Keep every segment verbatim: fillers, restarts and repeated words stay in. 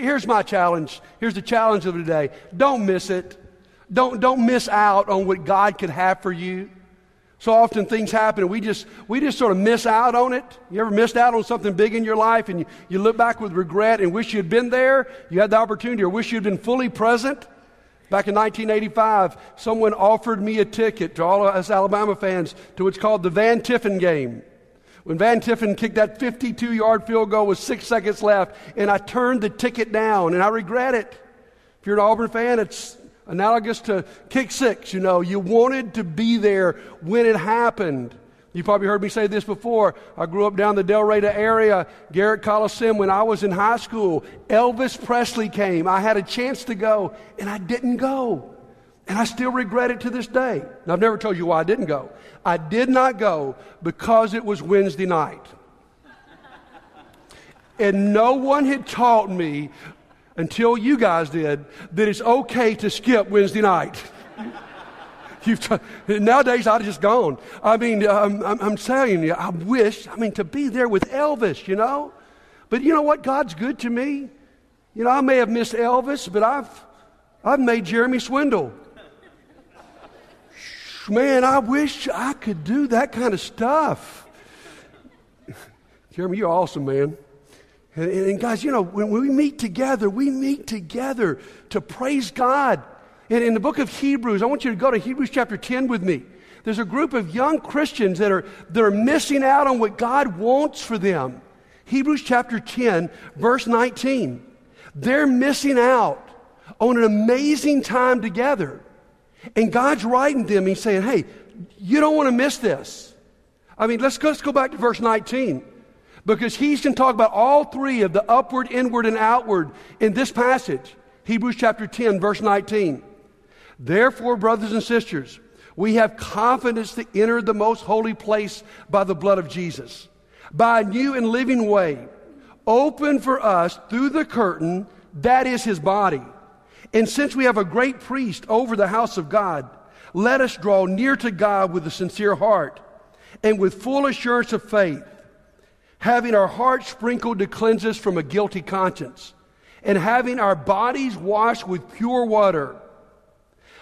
Here's my challenge. Here's the challenge of today. Don't miss it. Don't, don't miss out on what God could have for you. So often things happen and we just, we just sort of miss out on it. You ever missed out on something big in your life and you, you look back with regret and wish you had been there? You had the opportunity, or wish you had been fully present? Back in nineteen eighty-five, someone offered me a ticket, to all of us Alabama fans, to what's called the Van Tiffin game. When Van Tiffin kicked that fifty-two-yard field goal with six seconds left, and I turned the ticket down, and I regret it. If you're an Auburn fan, it's analogous to kick six, you know. You wanted to be there when it happened. You probably heard me say this before. I grew up down the Delrada area, Garrett Coliseum. When I was in high school, Elvis Presley came. I had a chance to go, and I didn't go. And I still regret it to this day. And I've never told you why I didn't go. I did not go because it was Wednesday night. And no one had taught me, until you guys did, that it's okay to skip Wednesday night. You've t- Nowadays, I'd just gone. I mean, um, I'm, I'm telling you, I wish, I mean, to be there with Elvis, you know. But you know what? God's good to me. You know, I may have missed Elvis, but I've, I've made Jeremy Swindle. Man, I wish I could do that kind of stuff. Jeremy, you're awesome, man. And, and guys, you know, when we meet together, we meet together to praise God. And in the book of Hebrews, I want you to go to Hebrews chapter ten with me. There's a group of young Christians that are, that are missing out on what God wants for them. Hebrews chapter ten, verse nineteen. They're missing out on an amazing time together. And God's writing them, he's saying, hey, you don't want to miss this. I mean, let's go, let's go back to verse nineteen. Because he's going to talk about all three of the upward, inward, and outward in this passage. Hebrews chapter ten, verse nineteen. Therefore, brothers and sisters, we have confidence to enter the most holy place by the blood of Jesus, by a new and living way, open for us through the curtain, that is his body. And since we have a great priest over the house of God, let us draw near to God with a sincere heart and with full assurance of faith, having our hearts sprinkled to cleanse us from a guilty conscience, and having our bodies washed with pure water.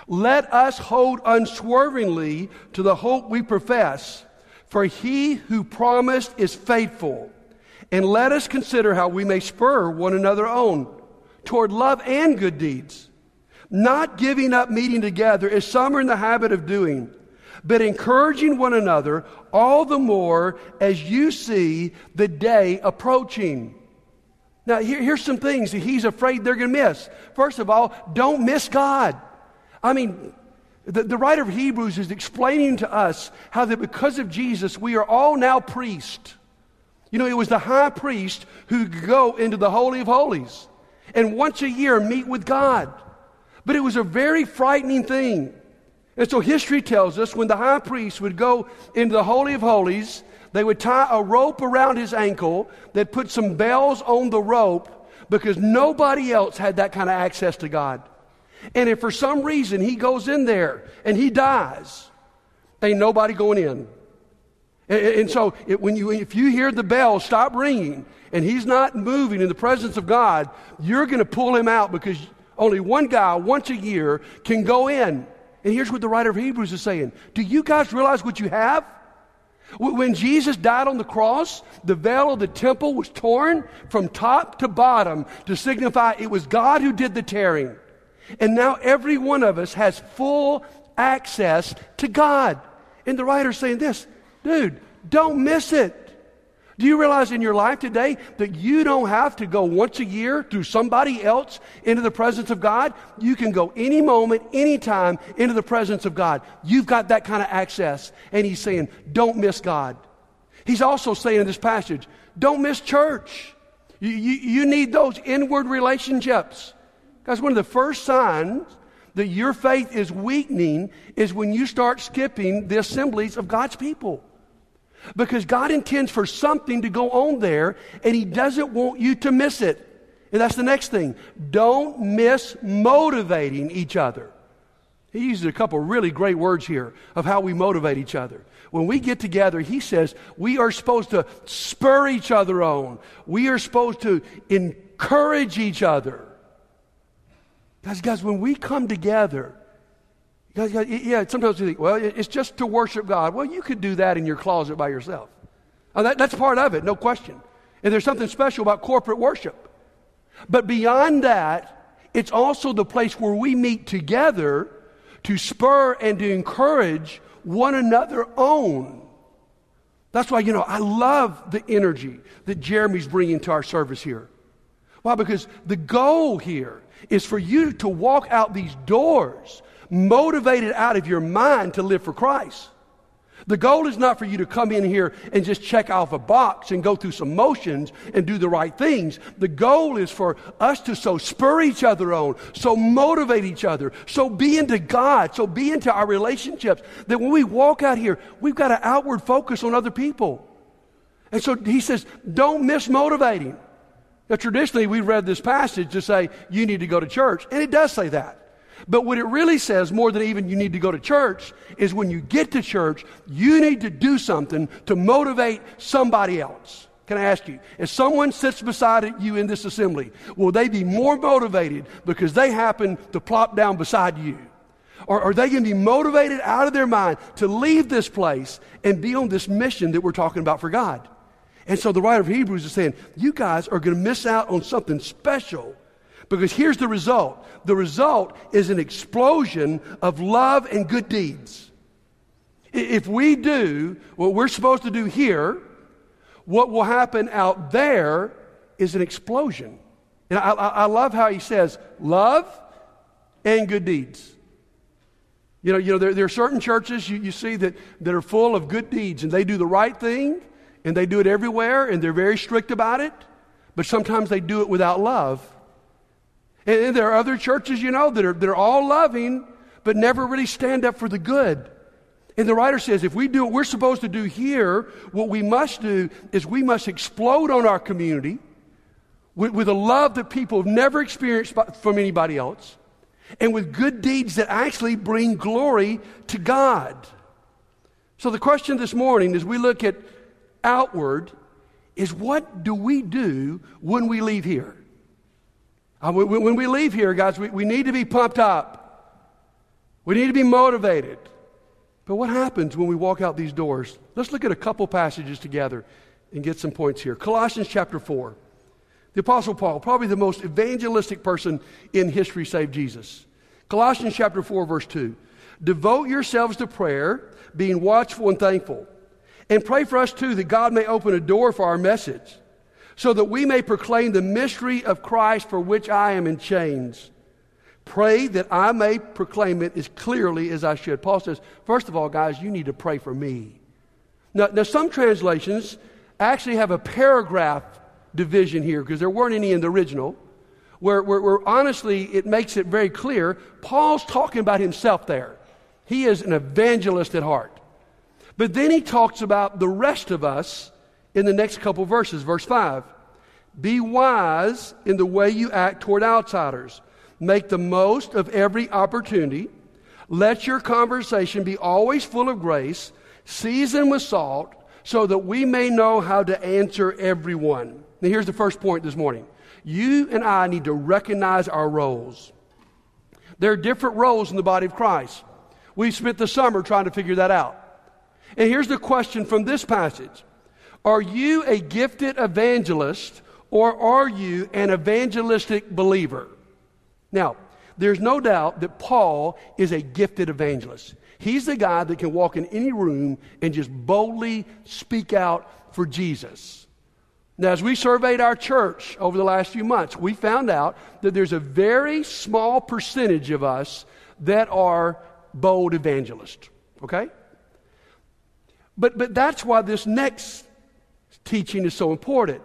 Let us hold unswervingly to the hope we profess, for he who promised is faithful. And let us consider how we may spur one another on toward love and good deeds, not giving up meeting together as some are in the habit of doing, but encouraging one another all the more as you see the day approaching. Now, here, here's some things that he's afraid they're going to miss. First of all, don't miss God. I mean, the, the writer of Hebrews is explaining to us how that because of Jesus, we are all now priests. You know, it was the high priest who could go into the Holy of Holies and once a year meet with God. But it was a very frightening thing. And so history tells us when the high priest would go into the Holy of Holies, they would tie a rope around his ankle that put some bells on the rope because nobody else had that kind of access to God. And if for some reason he goes in there and he dies, ain't nobody going in. And, and so it, when you, if you hear the bell stop ringing and he's not moving in the presence of God, you're going to pull him out because only one guy once a year can go in. And here's what the writer of Hebrews is saying. Do you guys realize what you have? When Jesus died on the cross, the veil of the temple was torn from top to bottom to signify it was God who did the tearing. And now every one of us has full access to God. And the writer's saying this, dude, don't miss it. Do you realize in your life today that you don't have to go once a year through somebody else into the presence of God? You can go any moment, any time into the presence of God. You've got that kind of access. And he's saying, don't miss God. He's also saying in this passage, don't miss church. You, you, you need those inward relationships. Guys, one of the first signs that your faith is weakening is when you start skipping the assemblies of God's people. Because God intends for something to go on there, and he doesn't want you to miss it. And that's the next thing. Don't miss motivating each other. He uses a couple really great words here of how we motivate each other. When we get together, he says we are supposed to spur each other on. We are supposed to encourage. encourage each other. Guys, guys, when we come together, guys, guys, yeah, sometimes we think, well, it's just to worship God. Well, you could do that in your closet by yourself. Now, that, that's part of it, no question. And there's something special about corporate worship. But beyond that, it's also the place where we meet together to spur and to encourage one another on. That's why, you know, I love the energy that Jeremy's bringing to our service here. Why? Because the goal here is for you to walk out these doors motivated out of your mind to live for Christ. The goal is not for you to come in here and just check off a box and go through some motions and do the right things. The goal is for us to so spur each other on, so motivate each other, so be into God, so be into our relationships, that when we walk out here, we've got an outward focus on other people. And so he says, don't miss motivating. Now, traditionally, we read this passage to say, you need to go to church. And it does say that. But what it really says, more than even you need to go to church, is when you get to church, you need to do something to motivate somebody else. Can I ask you, if someone sits beside you in this assembly, will they be more motivated because they happen to plop down beside you? Or are they going to be motivated out of their mind to leave this place and be on this mission that we're talking about for God? And so the writer of Hebrews is saying, you guys are going to miss out on something special, because here's the result. The result is an explosion of love and good deeds. If we do what we're supposed to do here, what will happen out there is an explosion. And I, I love how he says love and good deeds. You know, you know there, there are certain churches you, you see that, that are full of good deeds, and they do the right thing, and they do it everywhere, and they're very strict about it, but sometimes they do it without love. And there are other churches, you know, that are, that are all loving, but never really stand up for the good. And the writer says, if we do what we're supposed to do here, what we must do is we must explode on our community with, with a love that people have never experienced by, from anybody else, and with good deeds that actually bring glory to God. So the question this morning as we look at outward is, what do we do when we leave here? Uh, we, when we leave here, guys, we, we need to be pumped up. We need to be motivated. But what happens when we walk out these doors? Let's look at a couple passages together and get some points here. Colossians chapter four. The Apostle Paul, probably the most evangelistic person in history save Jesus. Colossians chapter four, verse two. Devote yourselves to prayer, being watchful and thankful. And pray for us, too, that God may open a door for our message, so that we may proclaim the mystery of Christ, for which I am in chains. Pray that I may proclaim it as clearly as I should. Paul says, first of all, guys, you need to pray for me. Now, now some translations actually have a paragraph division here, because there weren't any in the original, where, where, where honestly it makes it very clear Paul's talking about himself there. He is an evangelist at heart. But then he talks about the rest of us in the next couple verses. Verse five, be wise in the way you act toward outsiders. Make the most of every opportunity. Let your conversation be always full of grace, seasoned with salt, so that we may know how to answer everyone. Now, here's the first point this morning. You and I need to recognize our roles. There are different roles in the body of Christ. We've spent the summer trying to figure that out. And here's the question from this passage. Are you a gifted evangelist, or are you an evangelistic believer? Now, there's no doubt that Paul is a gifted evangelist. He's the guy that can walk in any room and just boldly speak out for Jesus. Now, as we surveyed our church over the last few months, we found out that there's a very small percentage of us that are bold evangelists, okay? But, but that's why this next teaching is so important.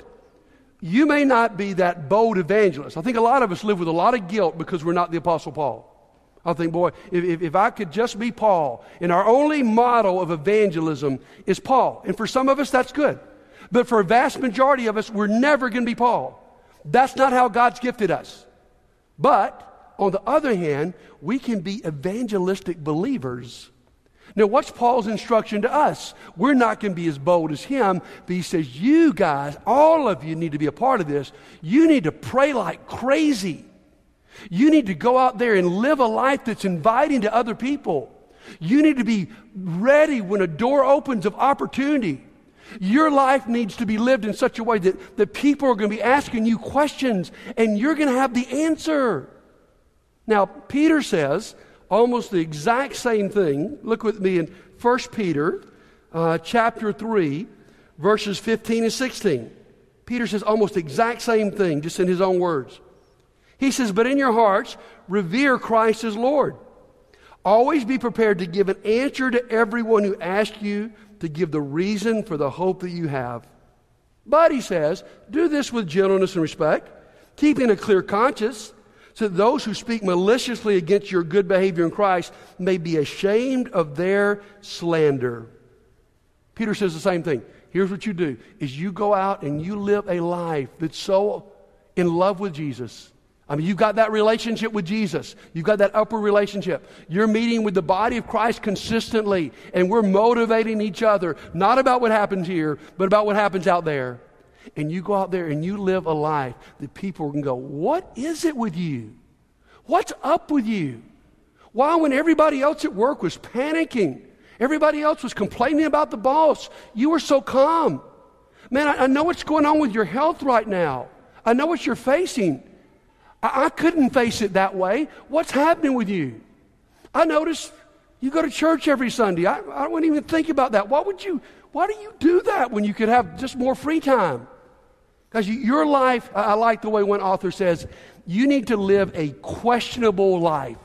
You may not be that bold evangelist. I think a lot of us live with a lot of guilt because we're not the Apostle Paul. I think, boy, if, if I could just be Paul, and our only model of evangelism is Paul. And for some of us, that's good. But for a vast majority of us, we're never going to be Paul. That's not how God's gifted us. But on the other hand, we can be evangelistic believers. Now, what's Paul's instruction to us? We're not going to be as bold as him, but he says, you guys, all of you need to be a part of this. You need to pray like crazy. You need to go out there and live a life that's inviting to other people. You need to be ready when a door opens of opportunity. Your life needs to be lived in such a way that the people are going to be asking you questions, and you're going to have the answer. Now, Peter says almost the exact same thing. Look with me in First Peter uh, chapter three, verses fifteen and sixteen. Peter says almost the exact same thing, just in his own words. He says, but in your hearts, revere Christ as Lord. Always be prepared to give an answer to everyone who asks you to give the reason for the hope that you have. But, he says, do this with gentleness and respect, keeping a clear conscience, so that those who speak maliciously against your good behavior in Christ may be ashamed of their slander. Peter says the same thing. Here's what you do, is you go out and you live a life that's so in love with Jesus. I mean, you've got that relationship with Jesus. You've got that upper relationship. You're meeting with the body of Christ consistently, and we're motivating each other, not about what happens here, but about what happens out there. And you go out there and you live a life that people can go, what is it with you? What's up with you? Why, when everybody else at work was panicking, everybody else was complaining about the boss, you were so calm. Man, I, I know what's going on with your health right now. I know what you're facing. I couldn't face it that way. What's happening with you? I notice you go to church every Sunday. I, I wouldn't even think about that. Why would you, why do you do that when you could have just more free time? Because you, your life, I like the way one author says, you need to live a questionable life.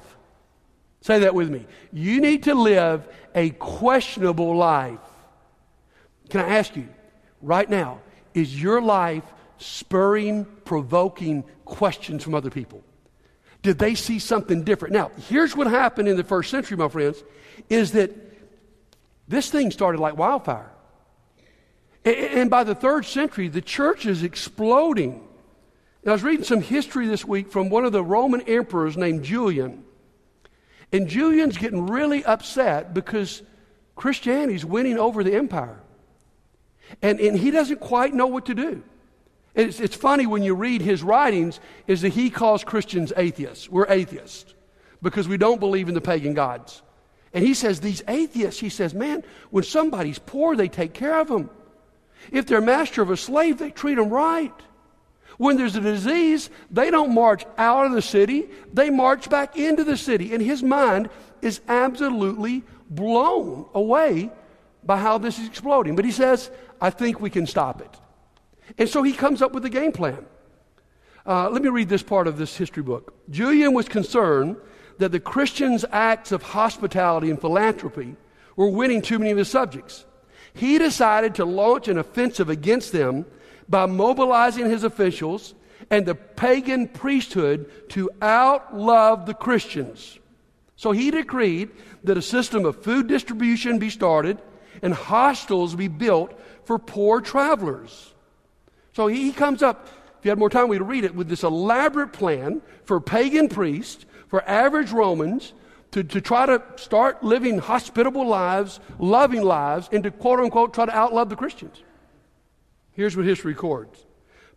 Say that with me. You need to live a questionable life. Can I ask you, right now, is your life spurring, provoking questions from other people? Did they see something different? Now, here's what happened in the first century, my friends, is that this thing started like wildfire. And by the third century, the church is exploding. Now, I was reading some history this week from one of the Roman emperors named Julian. And Julian's getting really upset because Christianity's winning over the empire. And, and he doesn't quite know what to do. It's, it's funny when you read his writings is that he calls Christians atheists. We're atheists because we don't believe in the pagan gods. And he says, these atheists, he says, man, when somebody's poor, they take care of them. If they're master of a slave, they treat them right. When there's a disease, they don't march out of the city. They march back into the city. And his mind is absolutely blown away by how this is exploding. But he says, I think we can stop it. And so he comes up with a game plan. Uh, let me read this part of this history book. Julian was concerned that the Christians' acts of hospitality and philanthropy were winning too many of his subjects. He decided to launch an offensive against them by mobilizing his officials and the pagan priesthood to outlove the Christians. So he decreed that a system of food distribution be started and hostels be built for poor travelers. So he comes up, if you had more time, we'd read it, with this elaborate plan for pagan priests, for average Romans, to, to try to start living hospitable lives, loving lives, and to quote-unquote try to outlove the Christians. Here's what history records.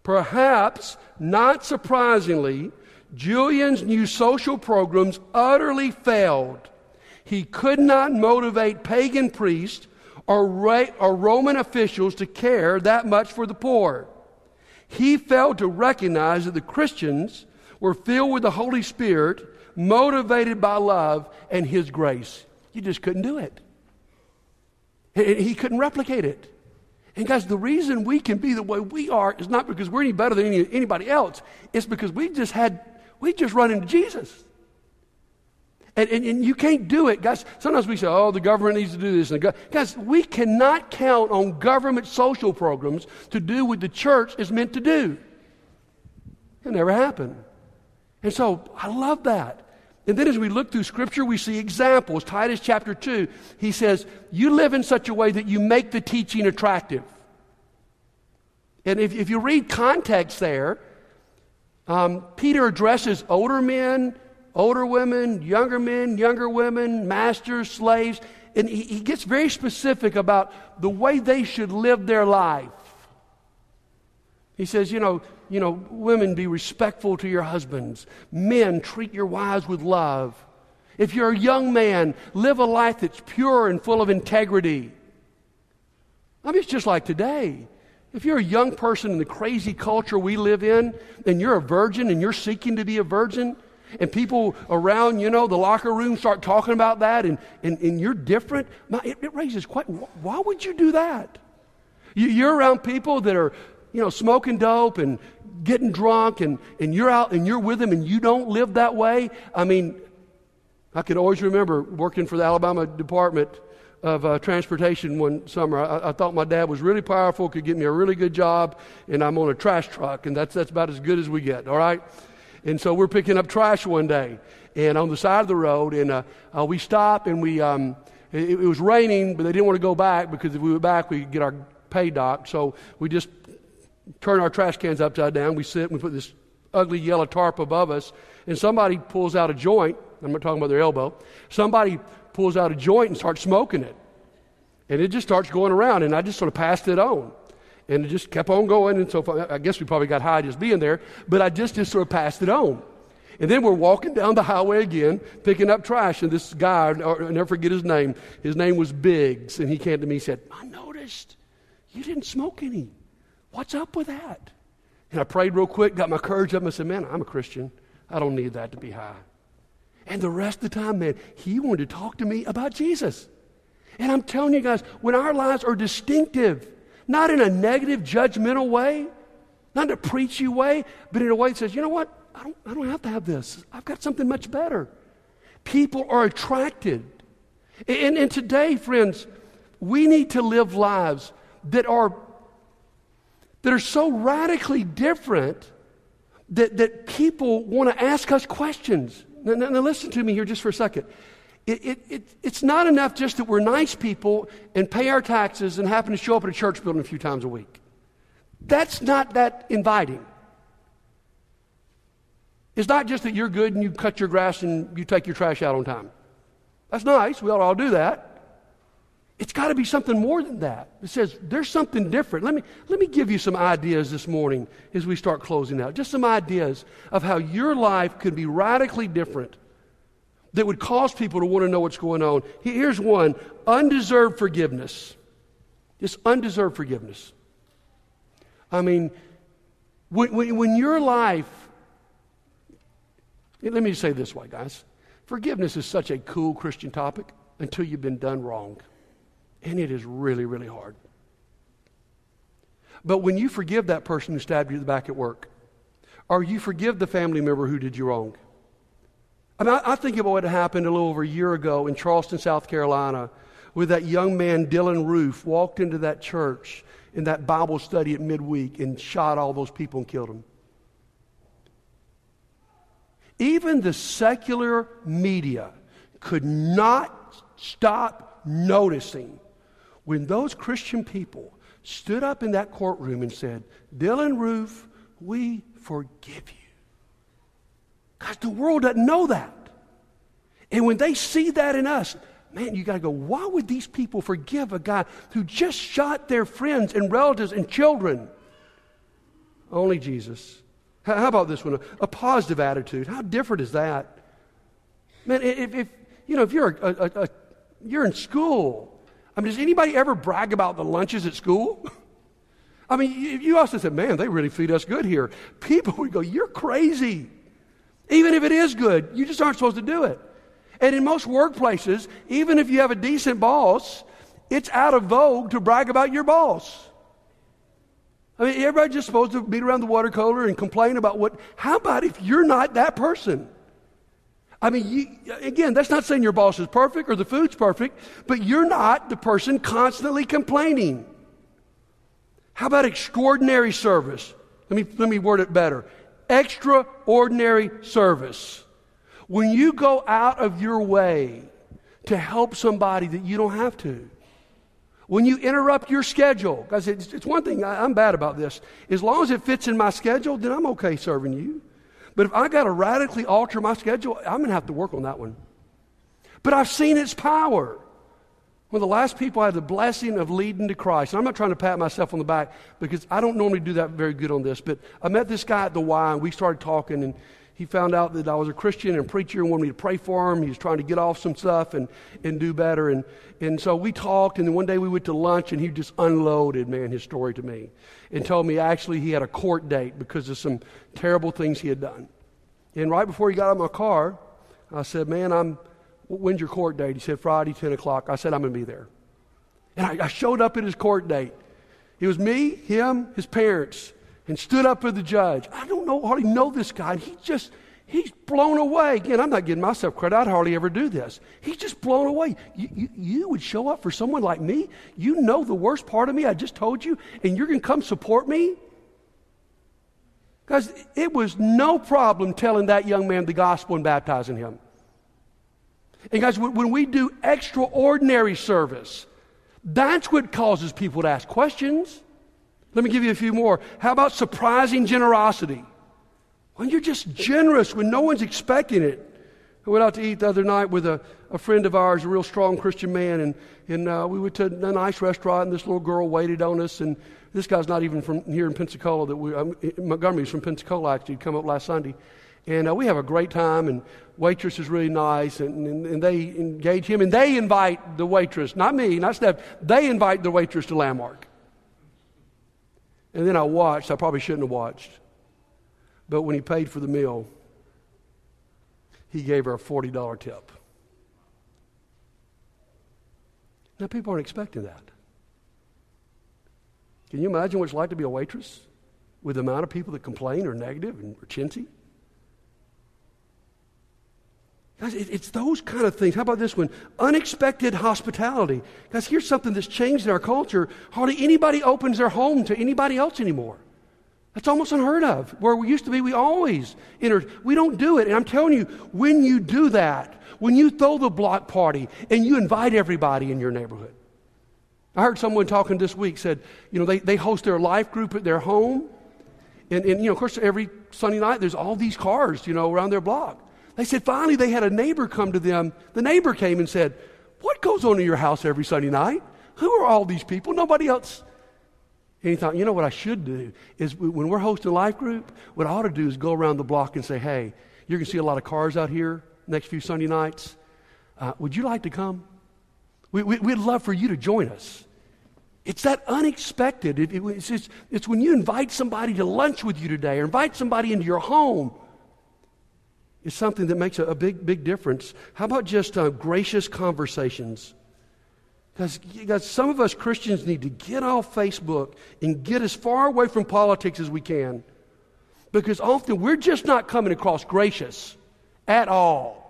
Perhaps, not surprisingly, Julian's new social programs utterly failed. He could not motivate pagan priests or, ra- or Roman officials to care that much for the poor. He failed to recognize that the Christians were filled with the Holy Spirit, motivated by love and His grace. You just couldn't do it. He couldn't replicate it. And guys, the reason we can be the way we are is not because we're any better than any, anybody else. It's because we just had, we just run into Jesus. And, and, and you can't do it, guys. Sometimes we say, oh, the government needs to do this. And the go-. Guys, we cannot count on government social programs to do what the church is meant to do. It never happened. And so I love that. And then as we look through Scripture, we see examples. Titus chapter two, he says, you live in such a way that you make the teaching attractive. And if, if you read context there, um, Peter addresses older men, older women, younger men, younger women, masters, slaves. and he, he gets very specific about the way they should live their life. He says, you know, you know, women, be respectful to your husbands. Men, treat your wives with love. If you're a young man, live a life that's pure and full of integrity. I mean, it's just like today. If you're a young person in the crazy culture we live in, and you're a virgin and you're seeking to be a virgin, and people around, you know, the locker room start talking about that, and, and, and you're different, it, it raises quite, why would you do that? You, you're around people that are, you know, smoking dope and getting drunk, and, and you're out and you're with them and you don't live that way. I mean, I can always remember working for the Alabama Department of uh, Transportation one summer. I, I thought my dad was really powerful, could get me a really good job, and I'm on a trash truck, and that's that's about as good as we get, all right? And so we're picking up trash one day, and on the side of the road, and uh, uh, we stop, and we um, it, it was raining, but they didn't want to go back, because if we went back, we'd get our pay docked, so we just turn our trash cans upside down. We sit and we put this ugly yellow tarp above us, and somebody pulls out a joint. I'm not talking about their elbow. Somebody pulls out a joint and starts smoking it, and it just starts going around, and I just sort of passed it on, and it just kept on going, and so far, I guess we probably got high just being there, but I just, just sort of passed it on. And then we're walking down the highway again, picking up trash, and this guy, I'll never forget his name, his name was Biggs, and he came to me and said, I noticed you didn't smoke any. What's up with that? And I prayed real quick, got my courage up, and I said, man, I'm a Christian. I don't need that to be high. And the rest of the time, man, he wanted to talk to me about Jesus. And I'm telling you guys, when our lives are distinctive, not in a negative, judgmental way, not in a preachy way, but in a way that says, you know what? I don't, I don't have to have this. I've got something much better. People are attracted. And, and today, friends, we need to live lives that are that are so radically different that, that people want to ask us questions. Now, now, now listen to me here just for a second. It, it, it, it's not enough just that we're nice people and pay our taxes and happen to show up at a church building a few times a week. That's not that inviting. It's not just that you're good and you cut your grass and you take your trash out on time. That's nice. We ought to all do that. It's got to be something more than that. It says there's something different. Let me let me give you some ideas this morning as we start closing out. Just some ideas of how your life could be radically different that would cause people to want to know what's going on. Here's one, undeserved forgiveness. Just undeserved forgiveness. I mean, when, when, when your life, let me say this way, guys. Forgiveness is such a cool Christian topic until you've been done wrong. And it is really, really hard. But when you forgive that person who stabbed you in the back at work, or you forgive the family member who did you wrong. I mean, I, I think about what happened a little over a year ago in Charleston, South Carolina, where that young man, Dylann Roof, walked into that church in that Bible study at midweek and shot all those people and killed them. Even the secular media could not stop noticing when those Christian people stood up in that courtroom and said, Dylann Roof, we forgive you. Guys, the world doesn't know that. And when they see that in us, man, you got to go, why would these people forgive a guy who just shot their friends and relatives and children? Only Jesus. How about this one? A positive attitude. How different is that? Man, if, if you know, if you're a, a, a you're in school. I mean, does anybody ever brag about the lunches at school? I mean, you, you also said, man, they really feed us good here. People would go, you're crazy. Even if it is good, you just aren't supposed to do it. And in most workplaces, even if you have a decent boss, it's out of vogue to brag about your boss. I mean, everybody's just supposed to beat around the water cooler and complain about what, how about if you're not that person? I mean, you, again, that's not saying your boss is perfect or the food's perfect, but you're not the person constantly complaining. How about extraordinary service? Let me, let me word it better. Extraordinary service. When you go out of your way to help somebody that you don't have to. When you interrupt your schedule. Guys, it's, it's one thing, I, I'm bad about this. As long as it fits in my schedule, then I'm okay serving you. But if I got to radically alter my schedule, I'm going to have to work on that one. But I've seen its power. One of the last people I had the blessing of leading to Christ. And I'm not trying to pat myself on the back because I don't normally do that very good on this. But I met this guy at the Y and we started talking, and he found out that I was a Christian and preacher and wanted me to pray for him. He was trying to get off some stuff and, and do better. And, and so we talked, and then one day we went to lunch, and he just unloaded, man, his story to me and told me actually he had a court date because of some terrible things he had done. And right before he got out of my car, I said, man, I'm, when's your court date? He said, Friday, ten o'clock. I said, I'm going to be there. And I, I showed up at his court date. It was me, him, his parents, and stood up with the judge. I don't know, hardly know this guy. And he just, he's blown away. Again, I'm not giving myself credit. I'd hardly ever do this. He's just blown away. You, you, you would show up for someone like me? You know the worst part of me, I just told you, and you're going to come support me? Guys, it was no problem telling that young man the gospel and baptizing him. And guys, when we do extraordinary service, that's what causes people to ask questions. Let me give you a few more. How about surprising generosity? When you're just generous when no one's expecting it. I went out to eat the other night with a, a friend of ours, a real strong Christian man, and, and uh, we went to a nice restaurant, and this little girl waited on us, and this guy's not even from here in Pensacola. That we um, Montgomery's from Pensacola, actually. He'd come up last Sunday. And uh, we have a great time, and waitress is really nice, and, and, and they engage him, and they invite the waitress, not me, not staff, they invite the waitress to Landmark. And then I watched. I probably shouldn't have watched. But when he paid for the meal, he gave her a forty dollar tip. Now, people aren't expecting that. Can you imagine what it's like to be a waitress with the amount of people that complain or negative and or chintzy? Guys, it, it's those kind of things. How about this one? Unexpected hospitality. Guys, here's something that's changed in our culture. Hardly anybody opens their home to anybody else anymore. That's almost unheard of. Where we used to be, we always entered. We don't do it. And I'm telling you, when you do that, when you throw the block party and you invite everybody in your neighborhood. I heard someone talking this week said, you know, they, they host their life group at their home. And, and, you know, of course, every Sunday night there's all these cars, you know, around their block. They said finally they had a neighbor come to them. The neighbor came and said, what goes on in your house every Sunday night? Who are all these people? Nobody else. And he thought, you know what I should do is when we're hosting a life group, what I ought to do is go around the block and say, hey, you're going to see a lot of cars out here next few Sunday nights. Uh, would you like to come? We, we, we'd love for you to join us. It's that unexpected. It, it, it's, it's, it's when you invite somebody to lunch with you today or invite somebody into your home. It's something that makes a, a big, big difference. How about just uh, gracious conversations? Because some of us Christians need to get off Facebook and get as far away from politics as we can. Because often we're just not coming across gracious at all.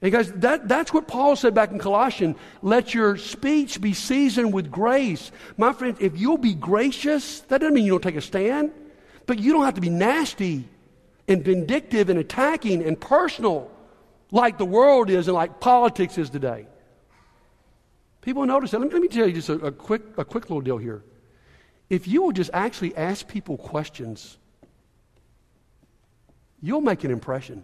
And guys, that, that's what Paul said back in Colossians. Let your speech be seasoned with grace. My friends, if you'll be gracious, that doesn't mean you don't take a stand. But you don't have to be nasty and vindictive and attacking and personal like the world is and like politics is today. People notice that. Let me, let me tell you just a, a quick a quick little deal here. If you will just actually ask people questions, you'll make an impression.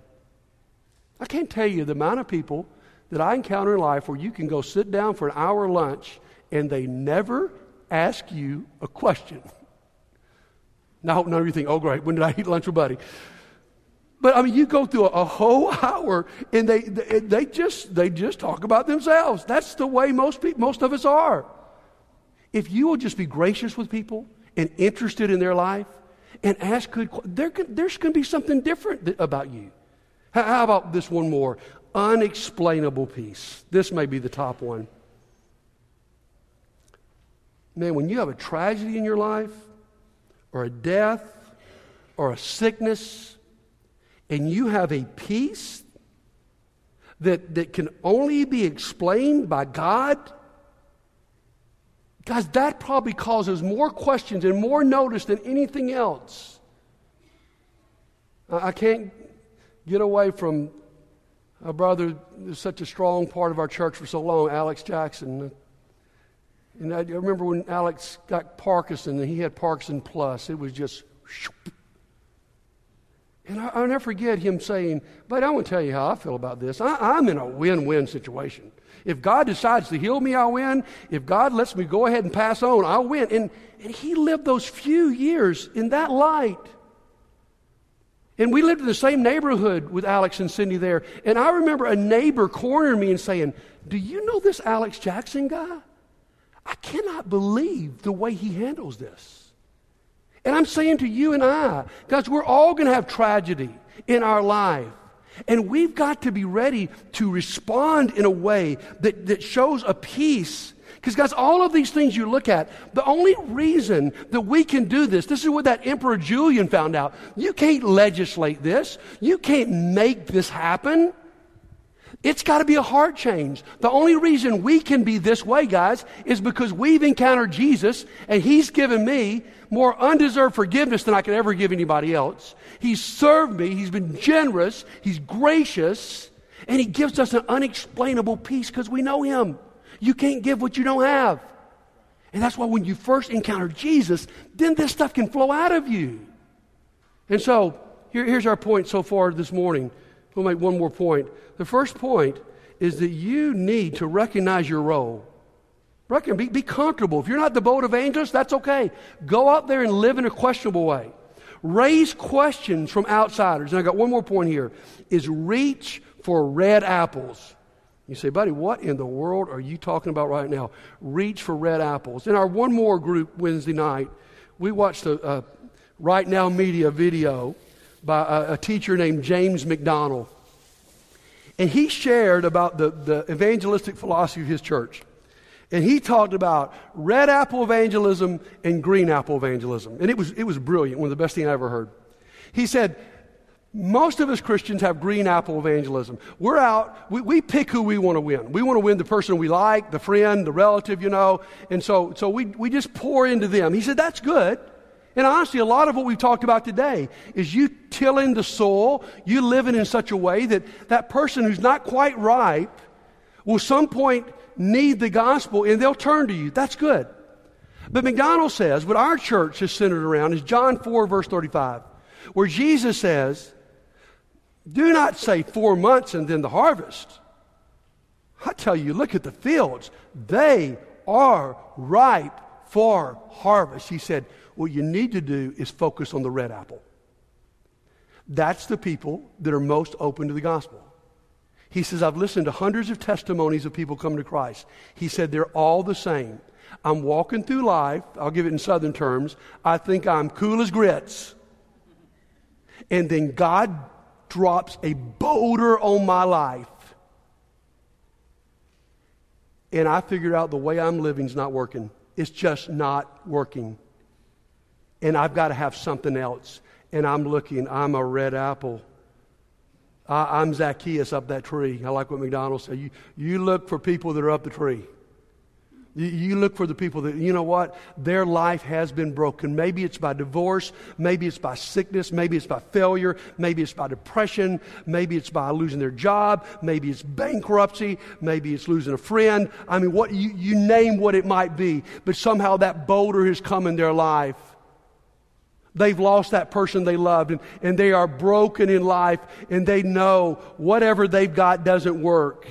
I can't tell you the amount of people that I encounter in life where you can go sit down for an hour lunch and they never ask you a question. Now, I hope none of you think, oh, great, when did I eat lunch with Buddy? But I mean, you go through a, a whole hour, and they, they they just they just talk about themselves. That's the way most people, most of us are. If you will just be gracious with people and interested in their life, and ask good, there there's going to be something different th- about you. How, how about this one more? Unexplainable peace. This may be the top one. Man, when you have a tragedy in your life, or a death, or a sickness, and you have a peace that, that can only be explained by God, guys, that probably causes more questions and more notice than anything else. I, I can't get away from a brother who's such a strong part of our church for so long, Alex Jackson. And I remember when Alex got Parkinson, and he had Parkinson Plus. It was just... And I, I'll never forget him saying, but I want to tell you how I feel about this. I, I'm in a win-win situation. If God decides to heal me, I'll win. If God lets me go ahead and pass on, I'll win. And, and he lived those few years in that light. And we lived in the same neighborhood with Alex and Cindy there. And I remember a neighbor cornering me and saying, do you know this Alex Jackson guy? I cannot believe the way he handles this. And I'm saying to you and I, guys, we're all going to have tragedy in our life. And we've got to be ready to respond in a way that, that shows a peace. Because, guys, all of these things you look at, the only reason that we can do this, this is what that Emperor Julian found out. You can't legislate this. You can't make this happen. It's got to be a heart change. The only reason we can be this way, guys, is because we've encountered Jesus, and he's given me more undeserved forgiveness than I could ever give anybody else. He's served me. He's been generous. He's gracious. And he gives us an unexplainable peace because we know him. You can't give what you don't have. And that's why when you first encounter Jesus, then this stuff can flow out of you. And so here, here's our point so far this morning. We'll make one more point. The first point is that you need to recognize your role. Reckon, be, be comfortable. If you're not the bold evangelist, that's okay. Go out there and live in a questionable way. Raise questions from outsiders. And I got one more point here, is reach for red apples. You say, buddy, what in the world are you talking about right now? Reach for red apples. In our One More group Wednesday night, we watched a, a Right Now Media video by a, a teacher named James McDonald. And he shared about the, the evangelistic philosophy of his church. And he talked about red apple evangelism and green apple evangelism. And it was, it was brilliant, one of the best things I ever heard. He said, most of us Christians have green apple evangelism. We're out, we, we pick who we want to win. We want to win the person we like, the friend, the relative, you know. And so, so we, we just pour into them. He said, that's good. And honestly, a lot of what we've talked about today is you tilling the soil, you living in such a way that that person who's not quite ripe will some point need the gospel and they'll turn to you. That's good. But McDonald says what our church is centered around is John four, verse thirty-five, where Jesus says, do not say four months and then the harvest. I tell you, look at the fields. They are ripe for harvest. He said, what you need to do is focus on the red apple. That's the people that are most open to the gospel. He says, I've listened to hundreds of testimonies of people coming to Christ. He said, they're all the same. I'm walking through life. I'll give it in Southern terms. I think I'm cool as grits. And then God drops a boulder on my life. And I figured out the way I'm living is not working. It's just not working. And I've got to have something else. And I'm looking. I'm a red apple. I, I'm Zacchaeus up that tree. I like what McDonald said. You, you look for people that are up the tree. You, you look for the people that, you know what? Their life has been broken. Maybe it's by divorce. Maybe it's by sickness. Maybe it's by failure. Maybe it's by depression. Maybe it's by losing their job. Maybe it's bankruptcy. Maybe it's losing a friend. I mean, what you, you name what it might be. But somehow that boulder has come in their life. They've lost that person they loved, and, and they are broken in life, and they know whatever they've got doesn't work.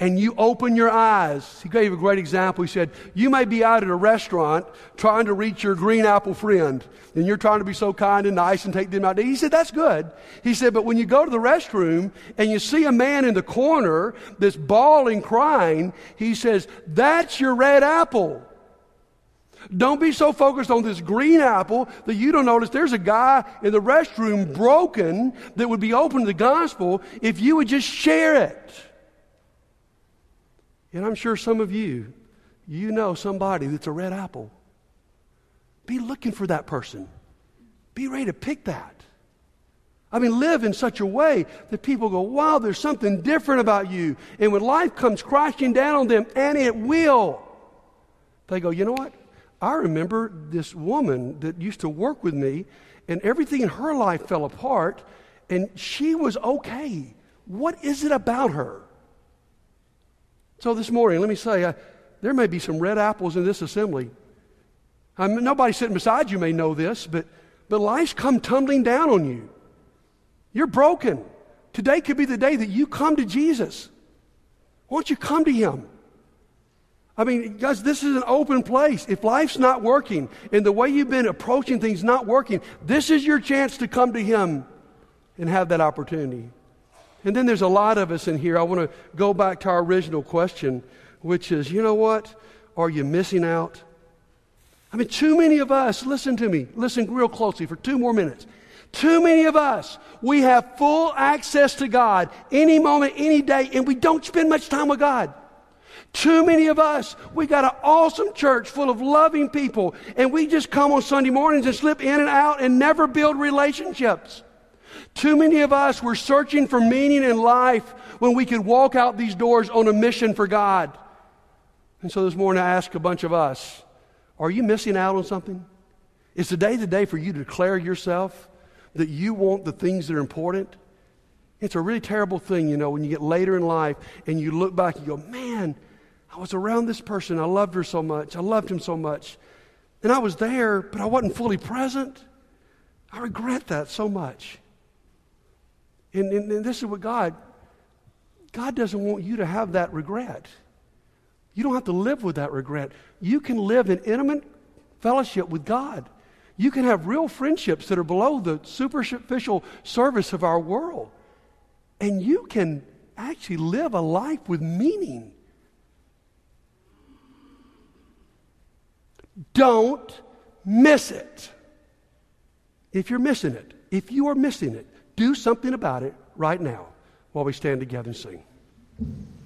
And you open your eyes. He gave a great example. He said, you may be out at a restaurant trying to reach your green apple friend, and you're trying to be so kind and nice and take them out. He said, that's good. He said, but when you go to the restroom and you see a man in the corner that's bawling, crying, he says, that's your red apple. Don't be so focused on this green apple that you don't notice there's a guy in the restroom broken that would be open to the gospel if you would just share it. And I'm sure some of you, you know somebody that's a red apple. Be looking for that person. Be ready to pick that. I mean, live in such a way that people go, wow, there's something different about you. And when life comes crashing down on them, and it will, they go, you know what? I remember this woman that used to work with me, and everything in her life fell apart, and she was okay. What is it about her? So this morning, let me say, uh, there may be some red apples in this assembly. I mean, nobody sitting beside you may know this, but, but life's come tumbling down on you. You're broken. Today could be the day that you come to Jesus. Why don't you come to him? I mean, guys, this is an open place. If life's not working and the way you've been approaching things not working, this is your chance to come to him and have that opportunity. And then there's a lot of us in here. I want to go back to our original question, which is, you know what? Are you missing out? I mean, too many of us, listen to me, listen real closely for two more minutes. Too many of us, we have full access to God any moment, any day, and we don't spend much time with God. Too many of us, we got an awesome church full of loving people, and we just come on Sunday mornings and slip in and out and never build relationships. Too many of us, we're searching for meaning in life when we could walk out these doors on a mission for God. And so this morning I ask a bunch of us, are you missing out on something? Is today the day for you to declare yourself that you want the things that are important? It's a really terrible thing, you know, when you get later in life and you look back and you go, man, I was around this person. I loved her so much. I loved him so much. And I was there, but I wasn't fully present. I regret that so much. And, and, and this is what God, God doesn't want you to have that regret. You don't have to live with that regret. You can live in intimate fellowship with God. You can have real friendships that are below the superficial surface of our world. And you can actually live a life with meaning. Don't miss it. If you're missing it, if you are missing it, do something about it right now while we stand together and sing.